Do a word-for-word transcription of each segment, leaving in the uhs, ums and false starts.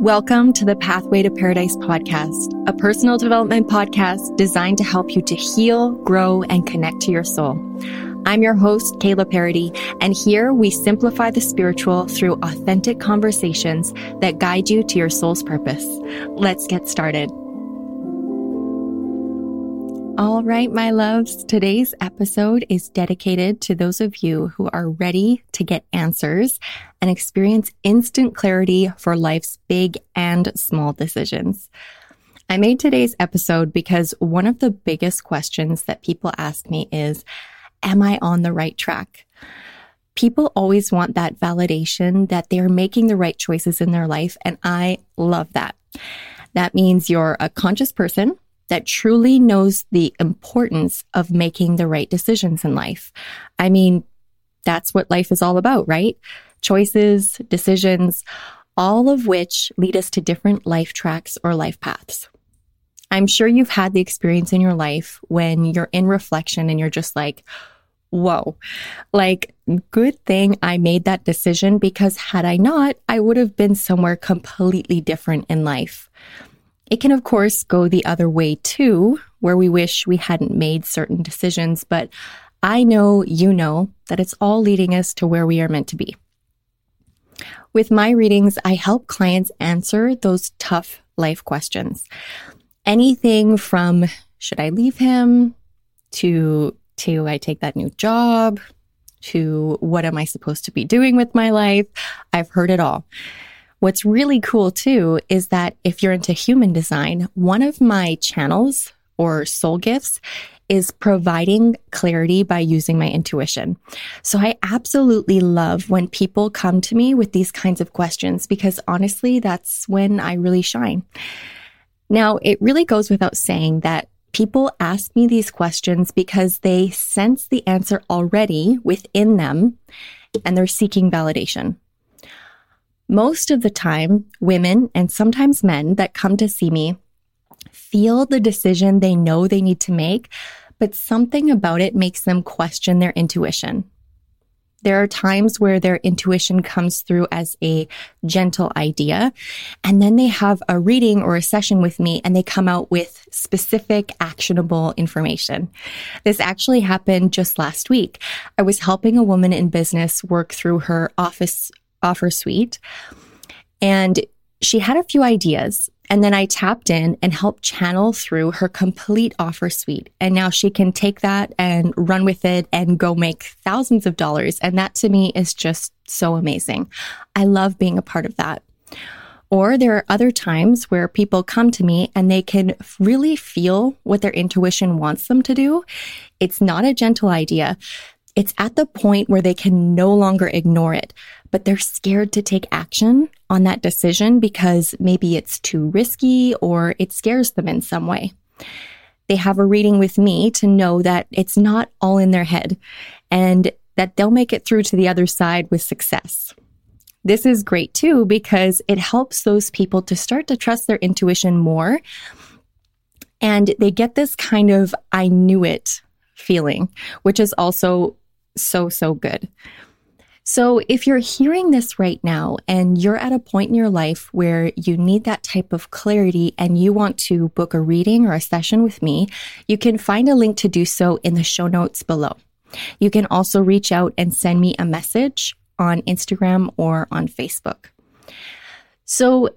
Welcome to the Pathway to Paradise podcast, a personal development podcast designed to help you to heal, grow, and connect to your soul. I'm your host, Kayla Paradis, and here we simplify the spiritual through authentic conversations that guide you to your soul's purpose. Let's get started. All right, my loves, today's episode is dedicated to those of you who are ready to get answers and experience instant clarity for life's big and small decisions. I made today's episode because one of the biggest questions that people ask me is, am I on the right track? People always want that validation that they're making the right choices in their life, and I love that. That means you're a conscious person that truly knows the importance of making the right decisions in life. I mean, that's what life is all about, right? Choices, decisions, all of which lead us to different life tracks or life paths. I'm sure you've had the experience in your life when you're in reflection and you're just like, whoa, like, good thing I made that decision, because had I not, I would have been somewhere completely different in life. It can, of course, go the other way too, where we wish we hadn't made certain decisions, but I know you know that it's all leading us to where we are meant to be. With my readings, I help clients answer those tough life questions. Anything from, should I leave him, to, to I take that new job, to what am I supposed to be doing with my life? I've heard it all. What's really cool too is that if you're into human design, one of my channels or soul gifts is providing clarity by using my intuition. So I absolutely love when people come to me with these kinds of questions, because honestly, that's when I really shine. Now, it really goes without saying that people ask me these questions because they sense the answer already within them and they're seeking validation. Most of the time, women and sometimes men that come to see me feel the decision they know they need to make, but something about it makes them question their intuition. There are times where their intuition comes through as a gentle idea, and then they have a reading or a session with me and they come out with specific, actionable information. This actually happened just last week. I was helping a woman in business work through her office offer suite, and she had a few ideas, and then I tapped in and helped channel through her complete offer suite, and now she can take that and run with it and go make thousands of dollars, and that to me is just so amazing. I love being a part of that. Or there are other times where people come to me and they can really feel what their intuition wants them to do. It's not a gentle idea. It's at the point where they can no longer ignore it, but they're scared to take action on that decision because maybe it's too risky or it scares them in some way. They have a reading with me to know that it's not all in their head and that they'll make it through to the other side with success. This is great too, because it helps those people to start to trust their intuition more, and they get this kind of I knew it feeling, which is also so, so good. So if you're hearing this right now and you're at a point in your life where you need that type of clarity and you want to book a reading or a session with me, you can find a link to do so in the show notes below. You can also reach out and send me a message on Instagram or on Facebook. So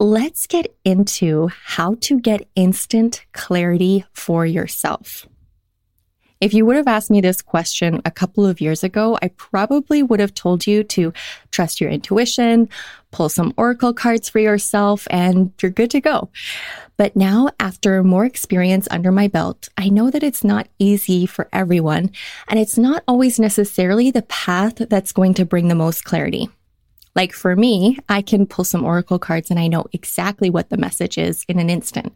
let's get into how to get instant clarity for yourself. If you would have asked me this question a couple of years ago, I probably would have told you to trust your intuition, pull some oracle cards for yourself, and you're good to go. But now, after more experience under my belt, I know that it's not easy for everyone, and it's not always necessarily the path that's going to bring the most clarity. Like for me, I can pull some oracle cards and I know exactly what the message is in an instant.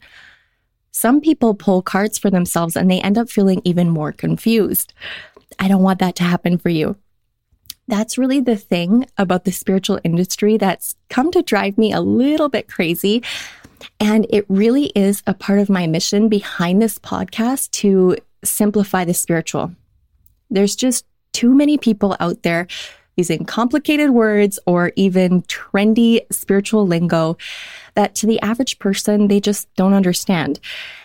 Some people pull cards for themselves and they end up feeling even more confused. I don't want that to happen for you. That's really the thing about the spiritual industry that's come to drive me a little bit crazy. And it really is a part of my mission behind this podcast to simplify the spiritual. There's just too many people out there using complicated words or even trendy spiritual lingo that to the average person, they just don't understand.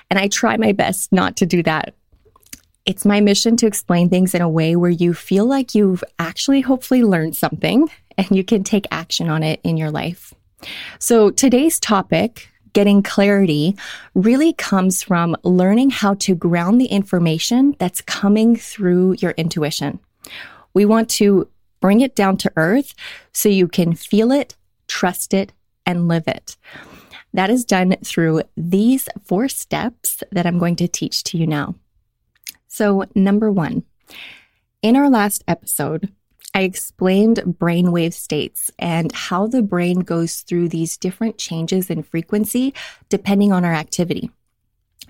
And I try my best not to do that. It's my mission to explain things in a way where you feel like you've actually hopefully learned something and you can take action on it in your life. So today's topic, getting clarity, really comes from learning how to ground the information that's coming through your intuition. We want to bring it down to earth so you can feel it, trust it, and live it. That is done through these four steps that I'm going to teach to you now. So number one, in our last episode, I explained brainwave states and how the brain goes through these different changes in frequency depending on our activity.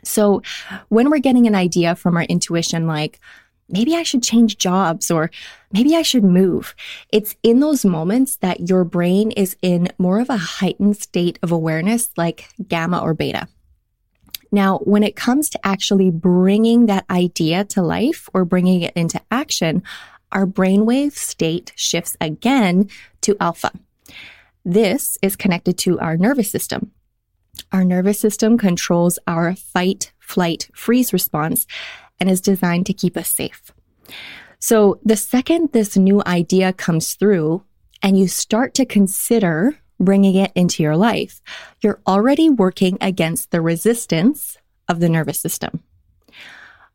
So when we're getting an idea from our intuition, like maybe I should change jobs or maybe I should move, it's in those moments that your brain is in more of a heightened state of awareness like gamma or beta. Now, when it comes to actually bringing that idea to life or bringing it into action, our brainwave state shifts again to alpha. This is connected to our nervous system. Our nervous system controls our fight, flight, freeze response and is designed to keep us safe. So the second this new idea comes through and you start to consider bringing it into your life, you're already working against the resistance of the nervous system.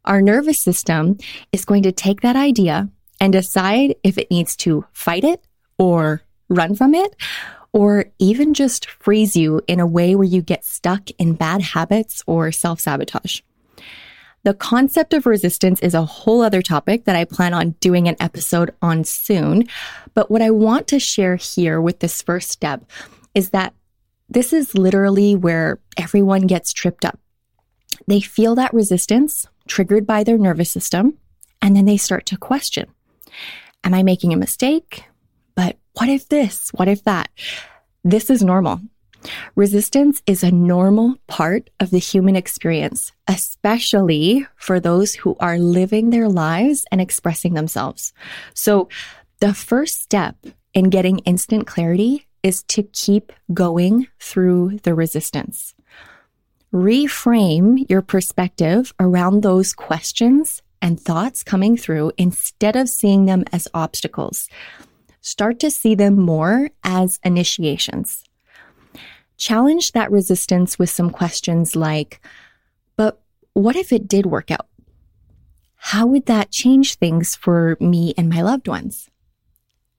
Our nervous system is going to take that idea and decide if it needs to fight it or run from it, or even just freeze you in a way where you get stuck in bad habits or self-sabotage. The concept of resistance is a whole other topic that I plan on doing an episode on soon. But what I want to share here with this first step is that this is literally where everyone gets tripped up. They feel that resistance triggered by their nervous system, and then they start to question. Am I making a mistake? But what if this? What if that? This is normal. Resistance is a normal part of the human experience, especially for those who are living their lives and expressing themselves. So the first step in getting instant clarity is to keep going through the resistance. Reframe your perspective around those questions and thoughts coming through instead of seeing them as obstacles. Start to see them more as initiations. Challenge that resistance with some questions like, but what if it did work out? How would that change things for me and my loved ones?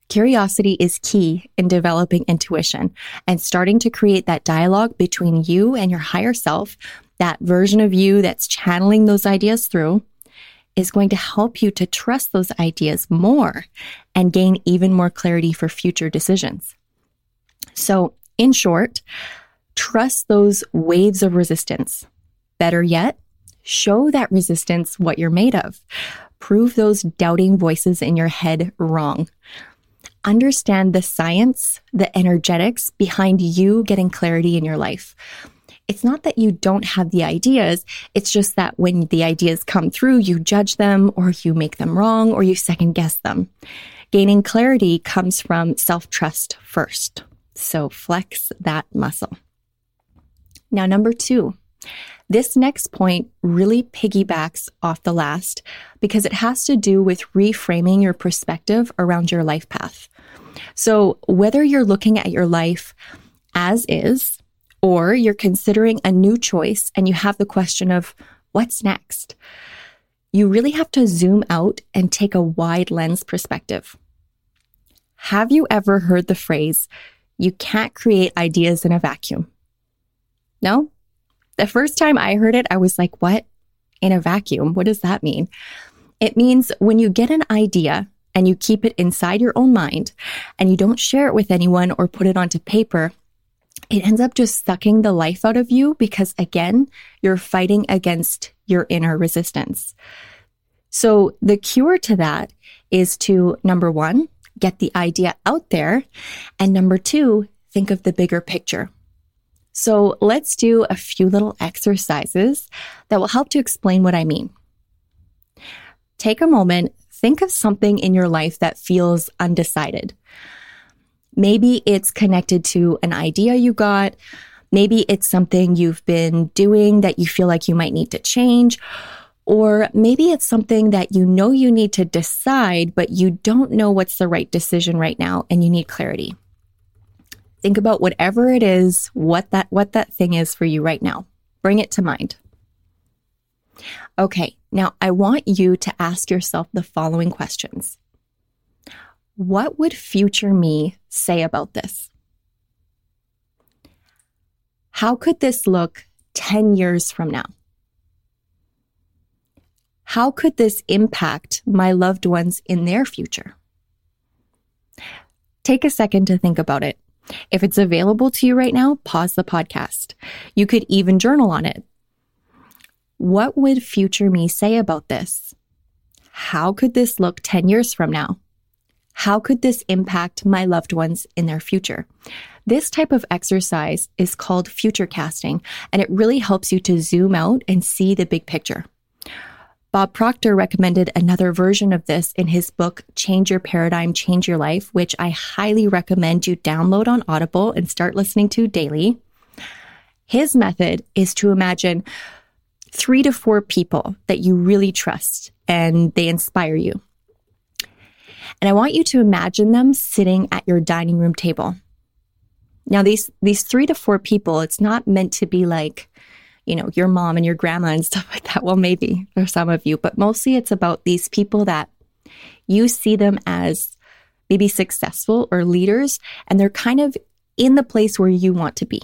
Curiosity is key in developing intuition and starting to create that dialogue between you and your higher self, that version of you that's channeling those ideas through, is going to help you to trust those ideas more and gain even more clarity for future decisions. So in short, trust those waves of resistance. Better yet, show that resistance what you're made of. Prove those doubting voices in your head wrong. Understand the science, the energetics behind you getting clarity in your life. It's not that you don't have the ideas, it's just that when the ideas come through, you judge them or you make them wrong or you second guess them. Gaining clarity comes from self-trust first. So flex that muscle. Now, number two, this next point really piggybacks off the last because it has to do with reframing your perspective around your life path. So whether you're looking at your life as is, or you're considering a new choice and you have the question of what's next, you really have to zoom out and take a wide lens perspective. Have you ever heard the phrase, you can't create ideas in a vacuum? No? The first time I heard it, I was like, what? In a vacuum? What does that mean? It means when you get an idea and you keep it inside your own mind and you don't share it with anyone or put it onto paper, it ends up just sucking the life out of you because, again, you're fighting against your inner resistance. So the cure to that is to, number one, get the idea out there. And number two, think of the bigger picture. So let's do a few little exercises that will help to explain what I mean. Take a moment, think of something in your life that feels undecided. Maybe it's connected to an idea you got. Maybe it's something you've been doing that you feel like you might need to change. Or maybe it's something that you know you need to decide, but you don't know what's the right decision right now and you need clarity. Think about whatever it is, what that what that thing is for you right now. Bring it to mind. Okay, now I want you to ask yourself the following questions. What would future me say about this? How could this look ten years from now? How could this impact my loved ones in their future? Take a second to think about it. If it's available to you right now, pause the podcast. You could even journal on it. What would future me say about this? How could this look ten years from now? How could this impact my loved ones in their future? This type of exercise is called future casting, and it really helps you to zoom out and see the big picture. Bob Proctor recommended another version of this in his book, Change Your Paradigm, Change Your Life, which I highly recommend you download on Audible and start listening to daily. His method is to imagine three to four people that you really trust and they inspire you. And I want you to imagine them sitting at your dining room table. Now, these, these three to four people, it's not meant to be like, you know, your mom and your grandma and stuff like that. Well, maybe for some of you, but mostly it's about these people that you see them as maybe successful or leaders, and they're kind of in the place where you want to be.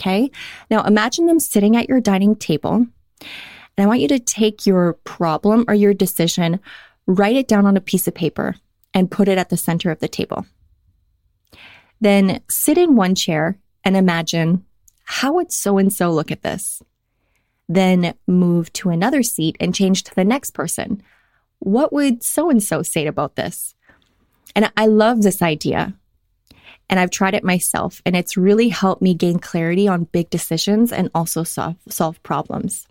Okay. Now imagine them sitting at your dining table, and I want you to take your problem or your decision, write it down on a piece of paper and put it at the center of the table. Then sit in one chair and imagine, how would so-and-so look at this? Then move to another seat and change to the next person. What would so-and-so say about this? And I love this idea, and I've tried it myself, and it's really helped me gain clarity on big decisions and also solve, solve problems.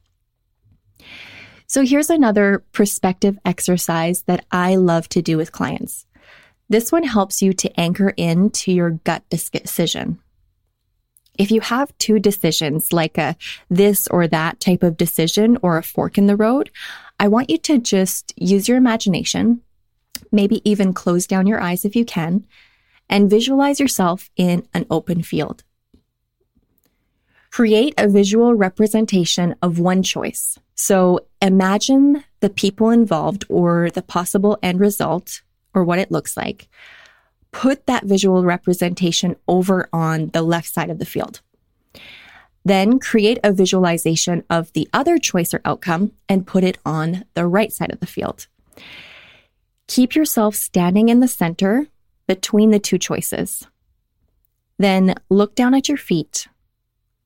So here's another perspective exercise that I love to do with clients. This one helps you to anchor into your gut decision. If you have two decisions, like a this or that type of decision or a fork in the road, I want you to just use your imagination, maybe even close down your eyes if you can, and visualize yourself in an open field. Create a visual representation of one choice. So imagine the people involved or the possible end result or what it looks like. Put that visual representation over on the left side of the field. Then create a visualization of the other choice or outcome and put it on the right side of the field. Keep yourself standing in the center between the two choices. Then look down at your feet.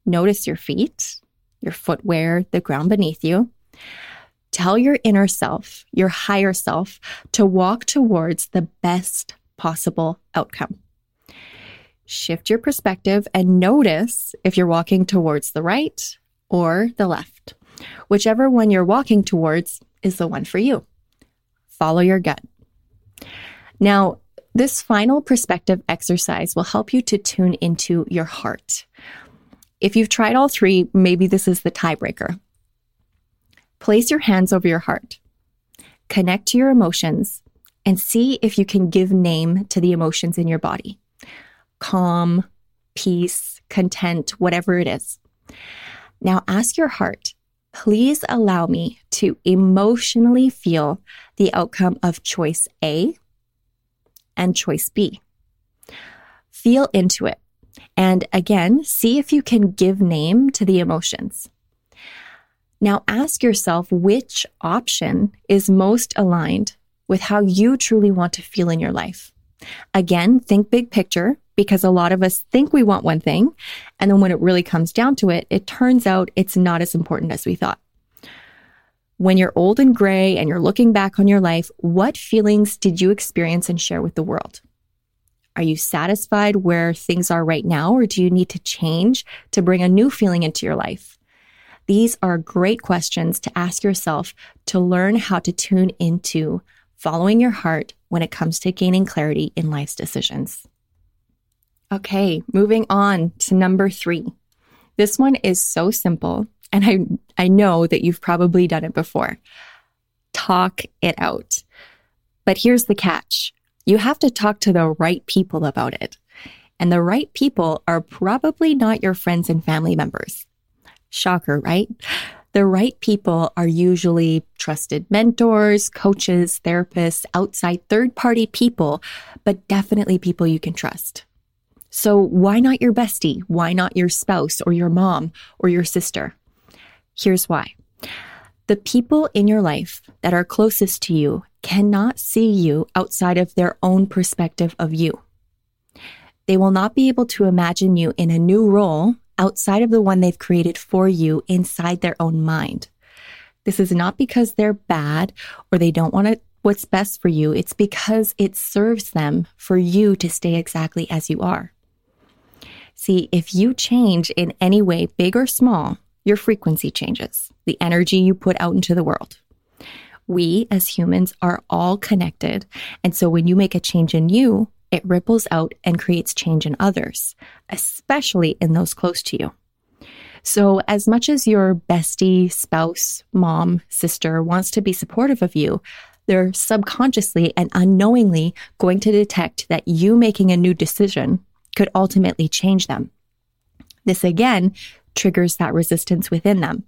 Notice your feet, your footwear, the ground beneath you. Tell your inner self, your higher self, to walk towards the best possible outcome. Shift your perspective and notice if you're walking towards the right or the left. Whichever one you're walking towards is the one for you. Follow your gut. Now, this final perspective exercise will help you to tune into your heart. If you've tried all three, maybe this is the tiebreaker. Place your hands over your heart. Connect to your emotions and see if you can give name to the emotions in your body. Calm, peace, content, whatever it is. Now ask your heart, please allow me to emotionally feel the outcome of choice A and choice B. Feel into it. And again, see if you can give name to the emotions. Now ask yourself which option is most aligned with how you truly want to feel in your life. Again, think big picture, because a lot of us think we want one thing, and then when it really comes down to it, it turns out it's not as important as we thought. When you're old and gray and you're looking back on your life, what feelings did you experience and share with the world? Are you satisfied where things are right now, or do you need to change to bring a new feeling into your life? These are great questions to ask yourself to learn how to tune into following your heart when it comes to gaining clarity in life's decisions. Okay, moving on to number three. This one is so simple, and I, I know that you've probably done it before. Talk it out. But here's the catch. You have to talk to the right people about it. And the right people are probably not your friends and family members. Shocker, right? The right people are usually trusted mentors, coaches, therapists, outside third-party people, but definitely people you can trust. So why not your bestie? Why not your spouse or your mom or your sister? Here's why. The people in your life that are closest to you cannot see you outside of their own perspective of you. They will not be able to imagine you in a new role outside of the one they've created for you inside their own mind. This is not because they're bad or they don't want to, what's best for you. It's because it serves them for you to stay exactly as you are. See, if you change in any way, big or small, your frequency changes, the energy you put out into the world. We as humans are all connected. And so when you make a change in you, it ripples out and creates change in others, especially in those close to you. So as much as your bestie, spouse, mom, sister wants to be supportive of you, they're subconsciously and unknowingly going to detect that you making a new decision could ultimately change them. This again triggers that resistance within them.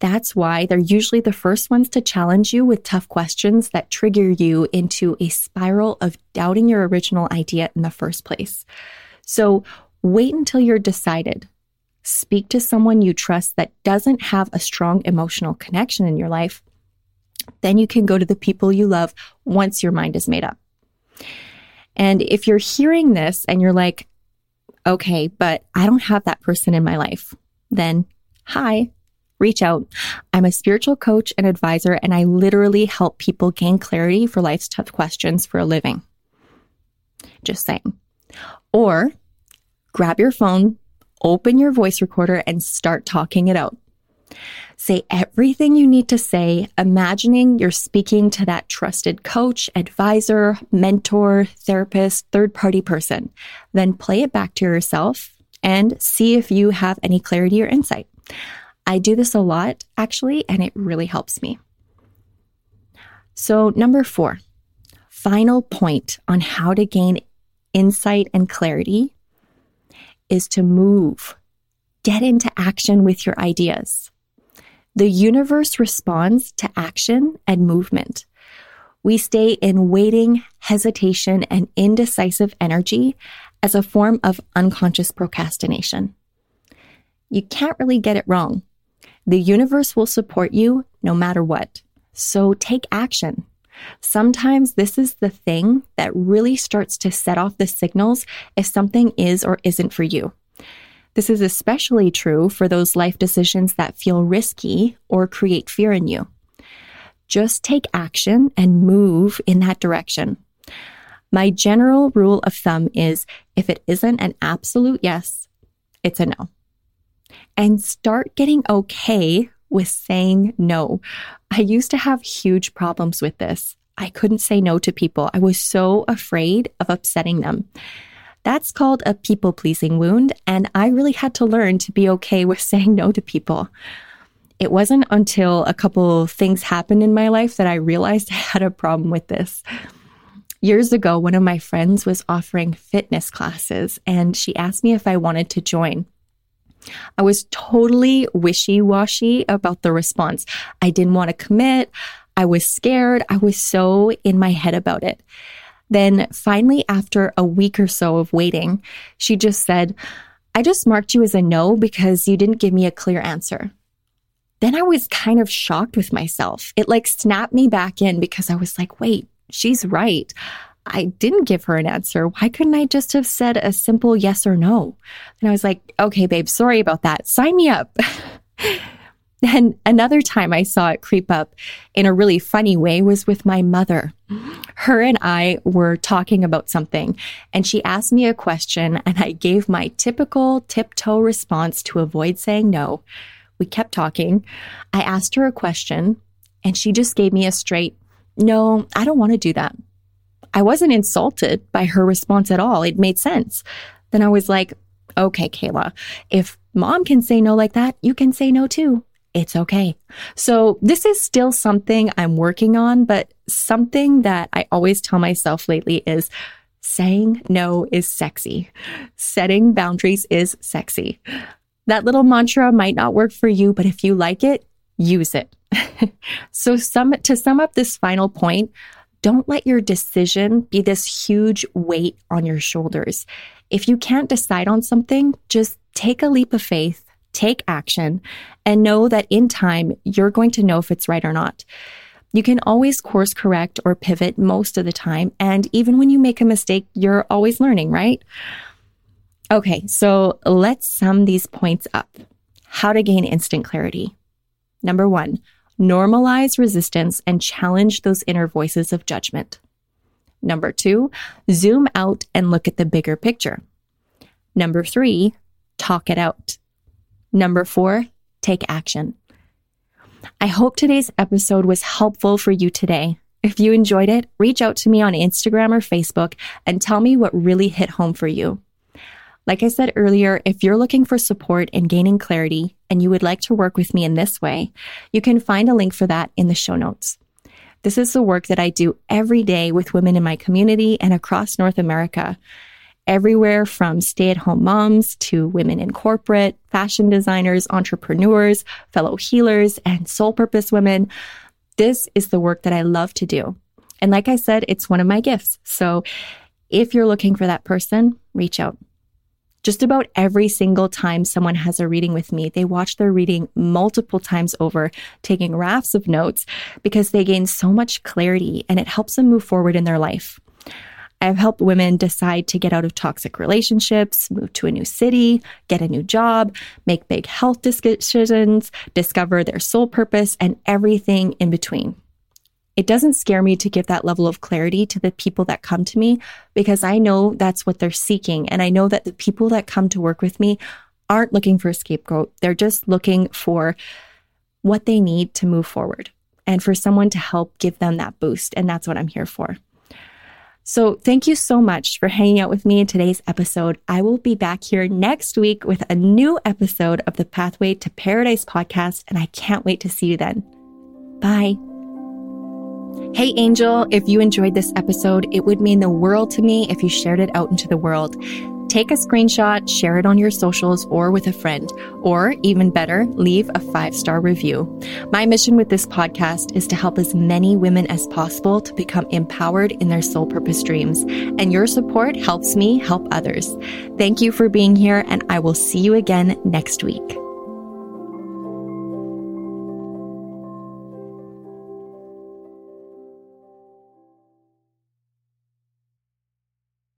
That's why they're usually the first ones to challenge you with tough questions that trigger you into a spiral of doubting your original idea in the first place. So wait until you're decided. Speak to someone you trust that doesn't have a strong emotional connection in your life. Then you can go to the people you love once your mind is made up. And if you're hearing this and you're like, okay, but I don't have that person in my life, then hi. Reach out. I'm a spiritual coach and advisor, and I literally help people gain clarity for life's tough questions for a living. Just saying. Or grab your phone, open your voice recorder, and start talking it out. Say everything you need to say, imagining you're speaking to that trusted coach, advisor, mentor, therapist, third-party person. Then play it back to yourself and see if you have any clarity or insight. I do this a lot, actually, and it really helps me. So number four, final point on how to gain insight and clarity is to move. Get into action with your ideas. The universe responds to action and movement. We stay in waiting, hesitation, and indecisive energy as a form of unconscious procrastination. You can't really get it wrong. The universe will support you no matter what. So take action. Sometimes this is the thing that really starts to set off the signals if something is or isn't for you. This is especially true for those life decisions that feel risky or create fear in you. Just take action and move in that direction. My general rule of thumb is if it isn't an absolute yes, it's a no. And start getting okay with saying no. I used to have huge problems with this. I couldn't say no to people. I was so afraid of upsetting them. That's called a people-pleasing wound, and I really had to learn to be okay with saying no to people. It wasn't until a couple things happened in my life that I realized I had a problem with this. Years ago, one of my friends was offering fitness classes, and she asked me if I wanted to join. I was totally wishy-washy about the response. I didn't want to commit. I was scared. I was so in my head about it. Then finally, after a week or so of waiting, she just said, I just marked you as a no because you didn't give me a clear answer. Then I was kind of shocked with myself. It like snapped me back in because I was like, wait, she's right. I didn't give her an answer. Why couldn't I just have said a simple yes or no? And I was like, okay, babe, sorry about that. Sign me up. And another time I saw it creep up in a really funny way was with my mother. Her and I were talking about something, and she asked me a question, and I gave my typical tiptoe response to avoid saying no. We kept talking. I asked her a question, and she just gave me a straight no, I don't want to do that. I wasn't insulted by her response at all. It made sense. Then I was like, okay, Kayla, if mom can say no like that, you can say no too. It's okay. So this is still something I'm working on, but something that I always tell myself lately is saying no is sexy. Setting boundaries is sexy. That little mantra might not work for you, but if you like it, use it. So sum, to sum up this final point, don't let your decision be this huge weight on your shoulders. If you can't decide on something, just take a leap of faith, take action, and know that in time, you're going to know if it's right or not. You can always course correct or pivot most of the time. And even when you make a mistake, you're always learning, right? Okay, so let's sum these points up. How to gain instant clarity. Number one, normalize resistance and challenge those inner voices of judgment. Number two, zoom out and look at the bigger picture. Number three, talk it out. Number four, take action. I hope today's episode was helpful for you today. If you enjoyed it, reach out to me on Instagram or Facebook and tell me what really hit home for you. Like I said earlier, if you're looking for support in gaining clarity and you would like to work with me in this way, you can find a link for that in the show notes. This is the work that I do every day with women in my community and across North America. Everywhere from stay-at-home moms to women in corporate, fashion designers, entrepreneurs, fellow healers, and soul purpose women. This is the work that I love to do. And like I said, it's one of my gifts. So if you're looking for that person, reach out. Just about every single time someone has a reading with me, they watch their reading multiple times over, taking rafts of notes because they gain so much clarity and it helps them move forward in their life. I've helped women decide to get out of toxic relationships, move to a new city, get a new job, make big health decisions, discover their soul purpose, and everything in between. It doesn't scare me to give that level of clarity to the people that come to me because I know that's what they're seeking. And I know that the people that come to work with me aren't looking for a scapegoat. They're just looking for what they need to move forward and for someone to help give them that boost. And that's what I'm here for. So thank you so much for hanging out with me in today's episode. I will be back here next week with a new episode of the Pathway to Paradise podcast, and I can't wait to see you then. Bye. Hey, Angel, if you enjoyed this episode, it would mean the world to me if you shared it out into the world. Take a screenshot, share it on your socials or with a friend, or even better, leave a five-star review. My mission with this podcast is to help as many women as possible to become empowered in their soul purpose dreams, and your support helps me help others. Thank you for being here, and I will see you again next week.